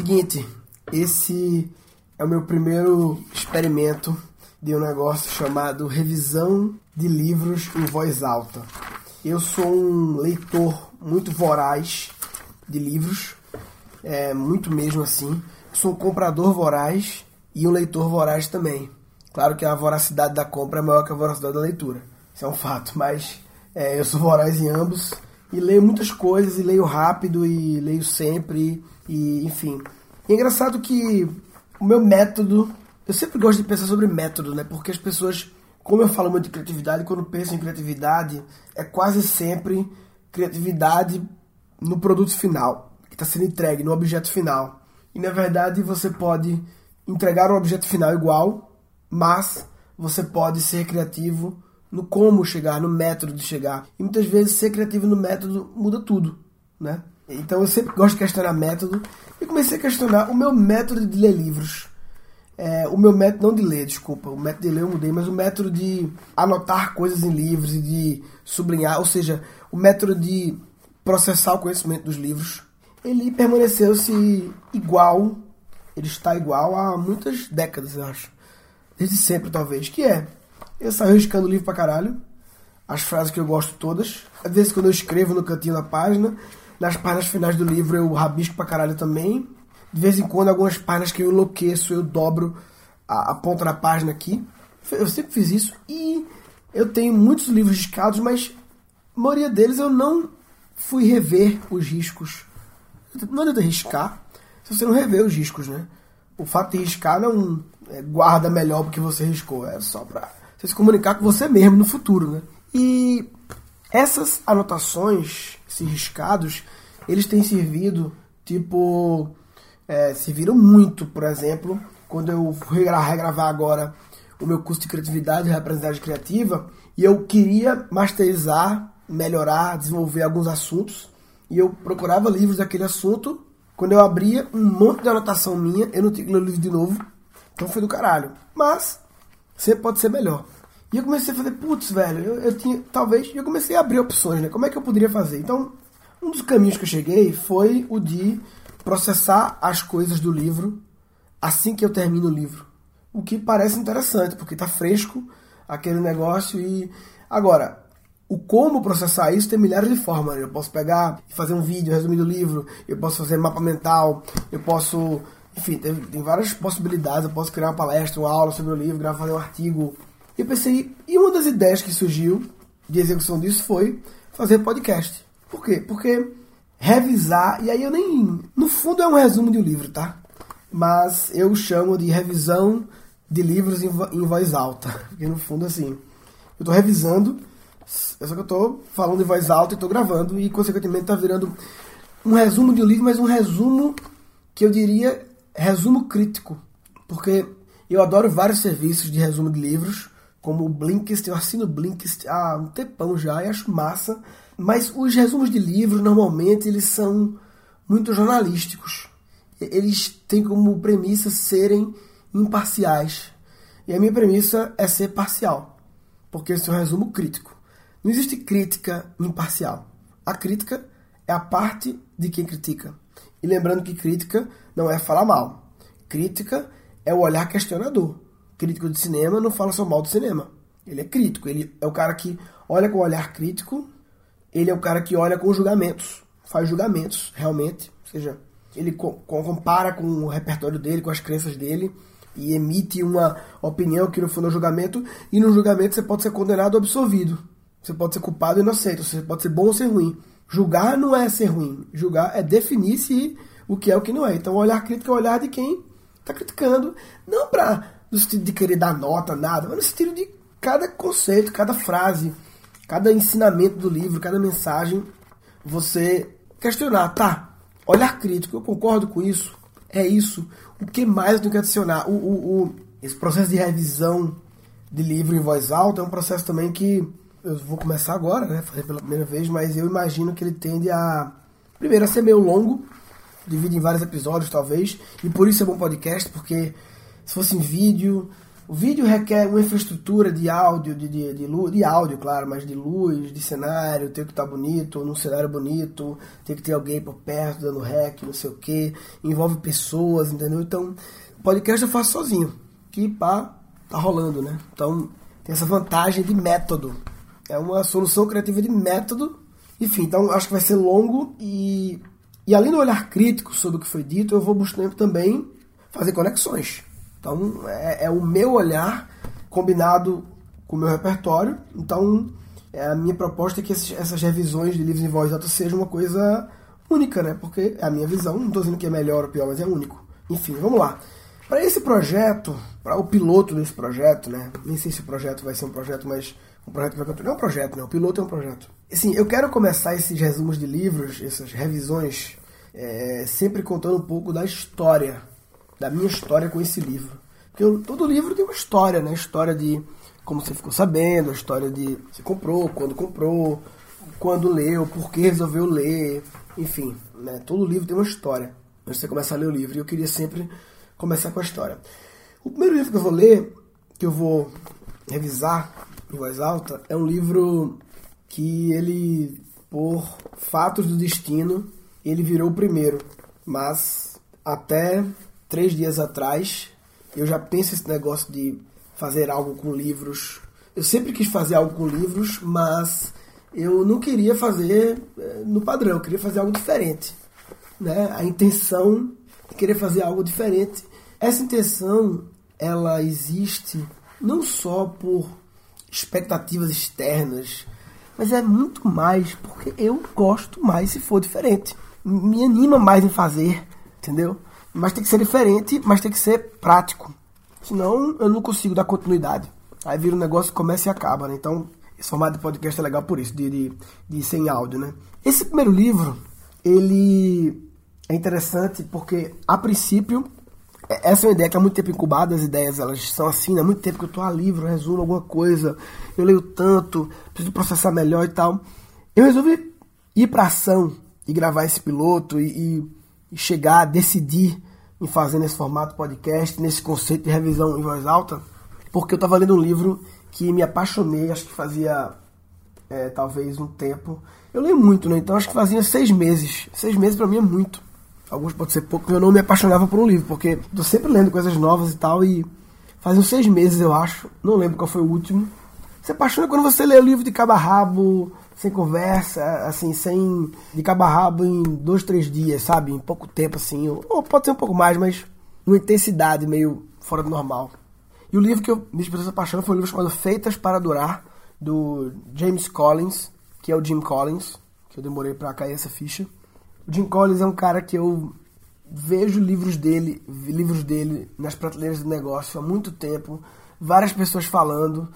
Seguinte, esse é o meu primeiro experimento de um negócio chamado revisão de livros em voz alta. Eu sou um leitor muito voraz de livros, muito mesmo assim. Sou um comprador voraz e um leitor voraz também. Claro que a voracidade da compra é maior que a voracidade da leitura. Isso é um fato, mas eu sou voraz em ambos. E leio muitas coisas, e leio rápido, e leio sempre, e enfim. E é engraçado que o meu método... Eu sempre gosto de pensar sobre método, né? Porque as pessoas... Como eu falo muito de criatividade, quando penso em criatividade, é quase sempre criatividade no produto final, que está sendo entregue, no objeto final. E, na verdade, você pode entregar um objeto final igual, mas você pode ser criativo no como chegar, no método de chegar. E muitas vezes ser criativo no método muda tudo, né? Então eu sempre gosto de questionar método. E comecei a questionar o meu método de ler livros. O meu método não de ler, desculpa. O método de ler eu mudei, mas o método de anotar coisas em livros e de sublinhar, ou seja, o método de processar o conhecimento dos livros, ele permaneceu-se igual, ele está igual há muitas décadas, eu acho. Desde sempre, talvez, que é... Eu saio riscando o livro pra caralho, as frases que eu gosto todas. Às vezes quando eu escrevo no cantinho da página, nas páginas finais do livro eu rabisco pra caralho também. De vez em quando algumas páginas que eu enlouqueço, eu dobro a ponta da página aqui. Eu sempre fiz isso e eu tenho muitos livros riscados, mas a maioria deles eu não fui rever os riscos. Não adianta riscar se você não rever os riscos, né? O fato de riscar não guarda melhor porque você riscou, é só pra... você se comunicar com você mesmo no futuro, né? E essas anotações, esses riscados, eles têm servido, serviram muito, por exemplo, quando eu fui regravar agora o meu curso de criatividade e representatividade criativa, e eu queria masterizar, melhorar, desenvolver alguns assuntos, e eu procurava livros daquele assunto, quando eu abria um monte de anotação minha, eu não tinha que ler o livro de novo, então foi do caralho. Mas... sempre pode ser melhor. E eu comecei a fazer, putz, velho, eu comecei a abrir opções, né? Como é que eu poderia fazer? Então, um dos caminhos que eu cheguei foi o de processar as coisas do livro assim que eu termino o livro. O que parece interessante, porque tá fresco aquele negócio e... Agora, o como processar isso tem milhares de formas, né? Eu posso pegar e fazer um vídeo resumindo o livro, eu posso fazer mapa mental, eu posso... Enfim, tem várias possibilidades. Eu posso criar uma palestra, uma aula sobre o livro, fazer um artigo. E eu pensei... E uma das ideias que surgiu de execução disso foi fazer podcast. Por quê? Porque revisar... E aí eu nem... No fundo é um resumo de um livro, tá? Mas eu chamo de revisão de livros em voz alta. Porque no fundo, assim... Eu tô revisando, só que eu tô falando em voz alta e tô gravando. E, consequentemente, tá virando um resumo de um livro, mas um resumo que eu diria... resumo crítico, porque eu adoro vários serviços de resumo de livros, como o Blinkist. Eu assino o Blinkist há um tempão já e acho massa, mas os resumos de livros normalmente eles são muito jornalísticos, eles têm como premissa serem imparciais, e a minha premissa é ser parcial, porque esse é um resumo crítico. Não existe crítica imparcial, a crítica é a parte de quem critica. E lembrando que crítica não é falar mal. Crítica é o olhar questionador. Crítico de cinema não fala só mal do cinema. Ele é crítico. Ele é o cara que olha com o olhar crítico. Ele é o cara que olha com julgamentos. Faz julgamentos, realmente. Ou seja, ele compara com o repertório dele, com as crenças dele. E emite uma opinião que não foi no julgamento. E no julgamento você pode ser condenado ou absolvido. Você pode ser culpado ou inocente. Você pode ser bom ou ser ruim. Julgar não é ser ruim. Julgar é definir se o que é o que não é. Então, o olhar crítico é o olhar de quem está criticando. Não no sentido de querer dar nota, nada, mas no sentido de cada conceito, cada frase, cada ensinamento do livro, cada mensagem, você questionar. Tá, olhar crítico, eu concordo com isso? É isso. O que mais eu tenho que adicionar? Esse processo de revisão de livro em voz alta é um processo também que... Eu vou começar agora, né? Fazer pela primeira vez, mas eu imagino que ele tende a... Primeiro, a ser meio longo, divide em vários episódios, talvez, e por isso é bom podcast, porque se fosse em vídeo, O vídeo requer uma infraestrutura de áudio, de áudio, claro, mas de luz, de cenário, tem que estar bonito, num cenário bonito, tem que ter alguém por perto dando rec, não sei o que, envolve pessoas, entendeu? Então, podcast eu faço sozinho, que pá, tá rolando, né? Então, tem essa vantagem de método, é uma solução criativa de método, enfim, então acho que vai ser longo e além do olhar crítico sobre o que foi dito, eu vou buscando também fazer conexões. Então, é o meu olhar combinado com o meu repertório. Então, a minha proposta é que essas revisões de livros em voz alta sejam uma coisa única, né? Porque é a minha visão. Não estou dizendo que é melhor ou pior, mas é único. Enfim, vamos lá. Para esse projeto, para o piloto desse projeto, né? Nem sei se o projeto vai ser um projeto, mas um projeto vai continuar. Não é um projeto, né? O piloto é um projeto. Assim, eu quero começar esses resumos de livros, essas revisões, sempre contando um pouco da história, da minha história com esse livro. Porque todo livro tem uma história, né? História de como você ficou sabendo, a história de você comprou, quando leu, por que resolveu ler, enfim, né? Todo livro tem uma história. Antes de você começar a ler o livro, eu queria sempre começar com a história. O primeiro livro que eu vou ler, que eu vou revisar em voz alta, é um livro que ele, por fatos do destino, ele virou o primeiro. Mas até 3 dias atrás, eu já penso esse negócio de fazer algo com livros. Eu sempre quis fazer algo com livros, mas eu não queria fazer no padrão, eu queria fazer algo diferente, né? A intenção de querer fazer algo diferente. Essa intenção, ela existe não só por expectativas externas, mas é muito mais porque eu gosto mais se for diferente. Me anima mais em fazer, entendeu? Mas tem que ser diferente, mas tem que ser prático. Senão eu não consigo dar continuidade. Aí vira um negócio que começa e acaba, né? Então, esse formato de podcast é legal por isso, de sem áudio, né? Esse primeiro livro, ele é interessante porque, a princípio, essa é uma ideia que há muito tempo incubada, as ideias elas são assim, né? Há muito tempo que eu estou a livro, resumo alguma coisa, eu leio tanto, preciso processar melhor e tal. Eu resolvi ir para ação e gravar esse piloto e chegar a decidir em fazer nesse formato podcast, nesse conceito de revisão em voz alta, porque eu estava lendo um livro que me apaixonei, acho que fazia talvez um tempo. Eu leio muito, né? Então acho que fazia 6 meses. 6 meses para mim é muito. Alguns pode ser pouco, eu não me apaixonava por um livro, porque estou sempre lendo coisas novas e tal, e fazia uns 6 meses, eu acho. Não lembro qual foi o último. Se apaixona quando você lê o livro de cabo a rabo, sem conversa, assim, sem de cabo a rabo em 2, 3 dias, sabe? Em pouco tempo, assim, ou pode ser um pouco mais, mas uma intensidade meio fora do normal. E o livro que eu me expressei apaixonado foi um livro chamado Feitas para Durar, do James Collins, que é o Jim Collins, que eu demorei pra cair essa ficha. O Jim Collins é um cara que eu vejo livros dele nas prateleiras de negócio há muito tempo, várias pessoas falando.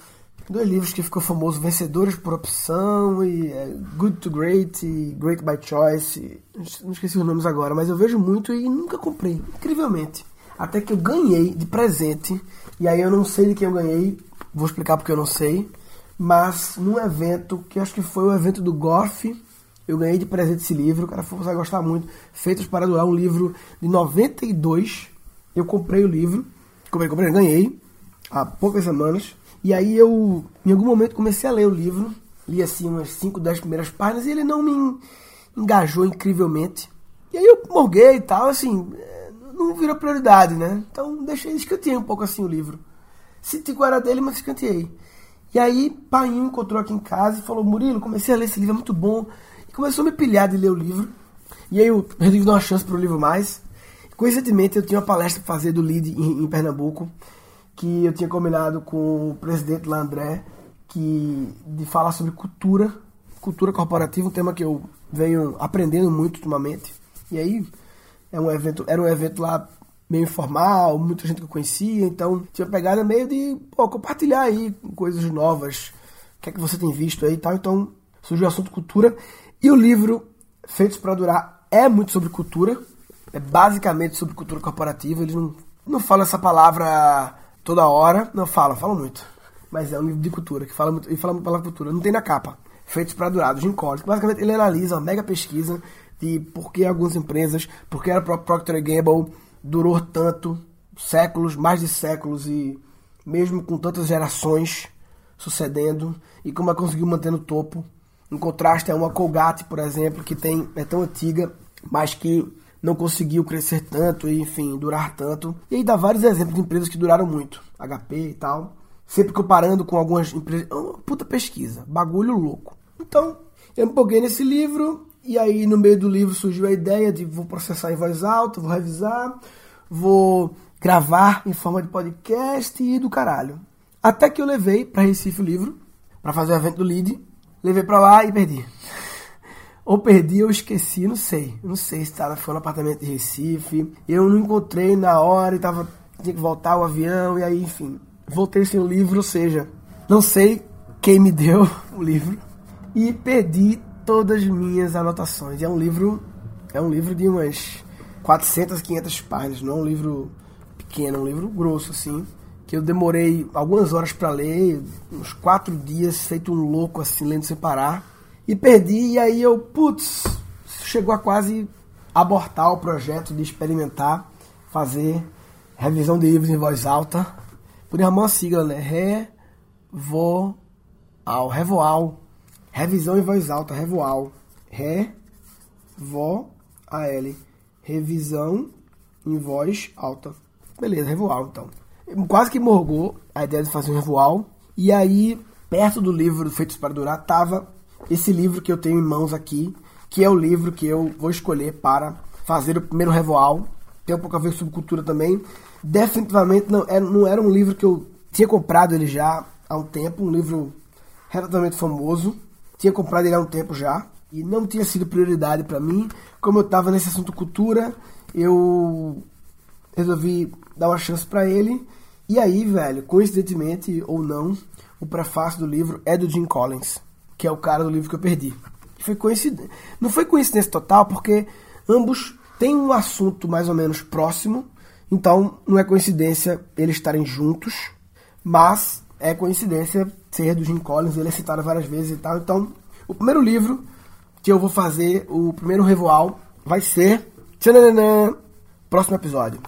2 livros que ficou famoso, Vencedores por Opção e Good to Great e Great by Choice, não esqueci os nomes agora, mas eu vejo muito e nunca comprei, incrivelmente, até que eu ganhei de presente, e aí eu não sei de quem eu ganhei, vou explicar porque eu não sei, mas num evento, que acho que foi o evento do Goff, eu ganhei de presente esse livro, o cara vai gostar muito, Feitos para Durar, um livro de 92, eu comprei o livro, ganhei, há poucas semanas. E aí eu, em algum momento, comecei a ler o livro, li assim umas 5, 10 primeiras páginas, e ele não me engajou incrivelmente. E aí eu morguei e tal, assim, não virou prioridade, né? Então deixei, escanteei um pouco assim o livro. Senti que era dele, mas escanteei. E aí Painho encontrou aqui em casa e falou, Murilo, comecei a ler esse livro, é muito bom. E começou a me pilhar de ler o livro. E aí eu resolvi dar uma chance para o livro mais. Coincidentemente, eu tinha uma palestra para fazer do LIDE em Pernambuco, que eu tinha combinado com o presidente Landré, de falar sobre cultura corporativa, um tema que eu venho aprendendo muito ultimamente. E aí, era um evento lá meio informal, muita gente que eu conhecia, então tinha pegada meio de compartilhar aí coisas novas, o que é que você tem visto aí e tal. Então, surgiu o assunto cultura, e o livro Feitos para Durar é muito sobre cultura, é basicamente sobre cultura corporativa, eles não falam essa palavra toda hora, não falam muito. Mas é um livro de cultura, que fala muito, e fala muito pela cultura. Não tem na capa. Feitos para Durar, do Jim Collins. Basicamente, ele analisa uma mega pesquisa de por que algumas empresas, por que a Procter & Gamble durou tanto, séculos, mais de séculos, e mesmo com tantas gerações sucedendo, e como ela conseguiu manter no topo, em contraste a uma Colgate, por exemplo, que é tão antiga, mas que não conseguiu crescer tanto e, enfim, durar tanto. E aí dá vários exemplos de empresas que duraram muito, HP e tal, sempre comparando com algumas empresas. Puta pesquisa, bagulho louco. Então, eu me empolguei nesse livro, e aí no meio do livro surgiu a ideia de vou processar em voz alta, vou revisar, vou gravar em forma de podcast e do caralho. Até que eu levei pra Recife o livro, pra fazer o evento do LIDE, levei pra lá e perdi. Ou perdi ou esqueci, não sei. Não sei se foi no apartamento de Recife, eu não encontrei na hora e tinha que voltar o avião, e aí, enfim, voltei sem o livro, ou seja, não sei quem me deu o livro, e perdi todas as minhas anotações. E é um livro de umas 400, 500 páginas, não é um livro pequeno, é um livro grosso, assim, que eu demorei algumas horas para ler, uns 4 dias, feito um louco, assim, lendo sem parar, e perdi, e aí eu, chegou a quase abortar o projeto de experimentar, fazer revisão de livros em voz alta, por uma sigla, né? Revoal, revisão em voz alta, Revoal, Revoal, revisão em voz alta, beleza, Revoal, então. Quase que morgou a ideia de fazer um Revoal. E aí, perto do livro Feitas para Durar, tava esse livro que eu tenho em mãos aqui, que é o livro que eu vou escolher para fazer o primeiro Revoal. Tem um pouco a ver com subcultura também. Definitivamente não era um livro que eu tinha comprado ele já há um tempo, um livro relativamente famoso. Tinha comprado ele há um tempo já e não tinha sido prioridade para mim. Como eu tava nesse assunto cultura, eu resolvi dar uma chance pra ele. E aí, velho, coincidentemente ou não, o prefácio do livro é do Jim Collins, que é o cara do livro que eu perdi. Não foi coincidência total, porque ambos têm um assunto mais ou menos próximo, então não é coincidência eles estarem juntos, mas é coincidência ser do Jim Collins, ele é citado várias vezes e tal. Então, o primeiro livro que eu vou fazer, o primeiro Revoal, vai ser... Tchananã! Próximo episódio.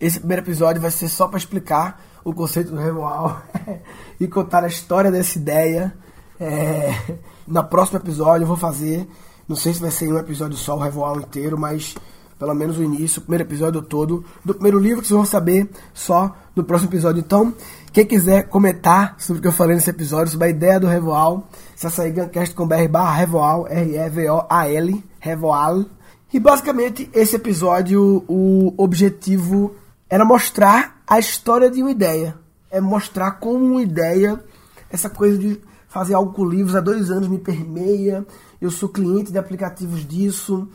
Esse primeiro episódio vai ser só para explicar o conceito do Revoal e contar a história dessa ideia. No próximo episódio eu vou fazer, não sei se vai ser em um episódio só o Revoal inteiro, mas pelo menos o início, o primeiro episódio todo, do primeiro livro, que vocês vão saber só no próximo episódio. Então, quem quiser comentar sobre o que eu falei nesse episódio, sobre a ideia do Revoal, se é saigamcast.com.br/Revoal, Revoal, Revoal. E basicamente, esse episódio, o objetivo era mostrar a história de uma ideia. É mostrar como uma ideia, essa coisa de fazer algo com livros há 2 anos me permeia. Eu sou cliente de aplicativos disso.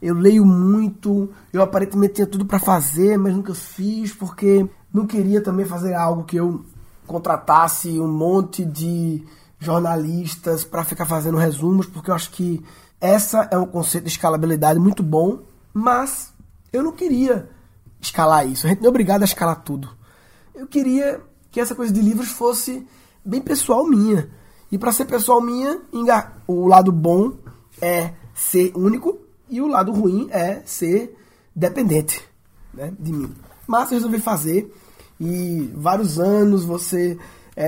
Eu leio muito. Eu aparentemente tinha tudo para fazer, mas nunca fiz, porque não queria também fazer algo que eu contratasse um monte de jornalistas para ficar fazendo resumos, porque eu acho que essa é um conceito de escalabilidade muito bom, mas eu não queria escalar isso. A gente não é obrigado a escalar tudo. Eu queria que essa coisa de livros fosse bem pessoal minha. E para ser pessoal minha, o lado bom é ser único e o lado ruim é ser dependente, né, de mim. Mas eu resolvi fazer, e vários anos você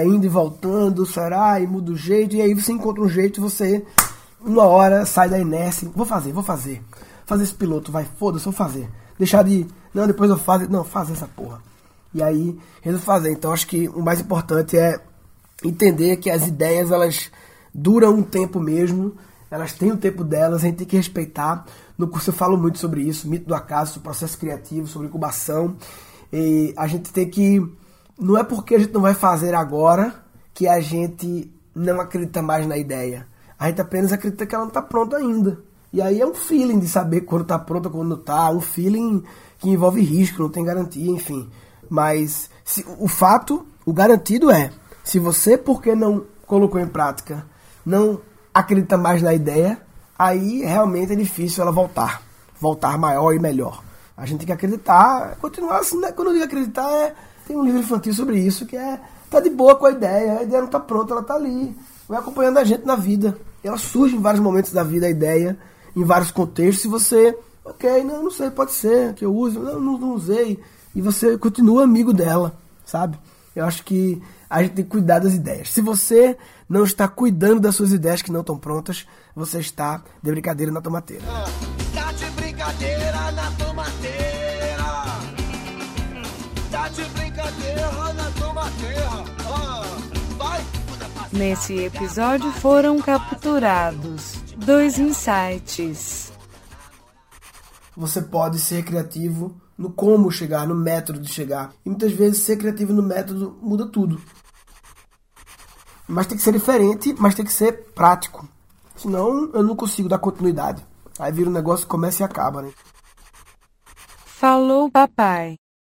indo e voltando, será, e muda o jeito, e aí você encontra um jeito e você... Uma hora, sai da inércia, vou fazer. Fazer esse piloto, foda-se, vou fazer. Deixar de... Não, depois eu faço... Não, fazer essa porra. E aí, resolvo fazer. Então, acho que o mais importante é entender que as ideias, elas duram um tempo mesmo. Elas têm o tempo delas, a gente tem que respeitar. No curso eu falo muito sobre isso, mito do acaso, sobre processo criativo, sobre incubação. E a gente tem que... Não é porque a gente não vai fazer agora que a gente não acredita mais na ideia. A gente apenas acredita que ela não está pronta ainda. E aí é um feeling de saber quando está pronta, quando não está. Um feeling que envolve risco, não tem garantia, enfim. Mas o garantido é, se você, porque não colocou em prática, não acredita mais na ideia, aí realmente é difícil ela voltar. Voltar maior e melhor. A gente tem que acreditar, continuar assim, né? Quando eu digo acreditar, tem um livro infantil sobre isso, que é, tá de boa com a ideia não está pronta, ela está ali. Vai acompanhando a gente na vida. Ela surge em vários momentos da vida, a ideia, em vários contextos. Se você, não sei, pode ser que eu use, não usei. E você continua amigo dela, sabe? Eu acho que a gente tem que cuidar das ideias. Se você não está cuidando das suas ideias que não estão prontas, você está de brincadeira na tomateira. Tá de brincadeira na tomateira. Tá de brincadeira na tomateira. Vai. Nesse episódio foram capturados 2 insights. Você pode ser criativo no como chegar, no método de chegar. E muitas vezes ser criativo no método muda tudo. Mas tem que ser diferente, mas tem que ser prático. Senão eu não consigo dar continuidade. Aí vira um negócio que começa e acaba, né? Falou, papai.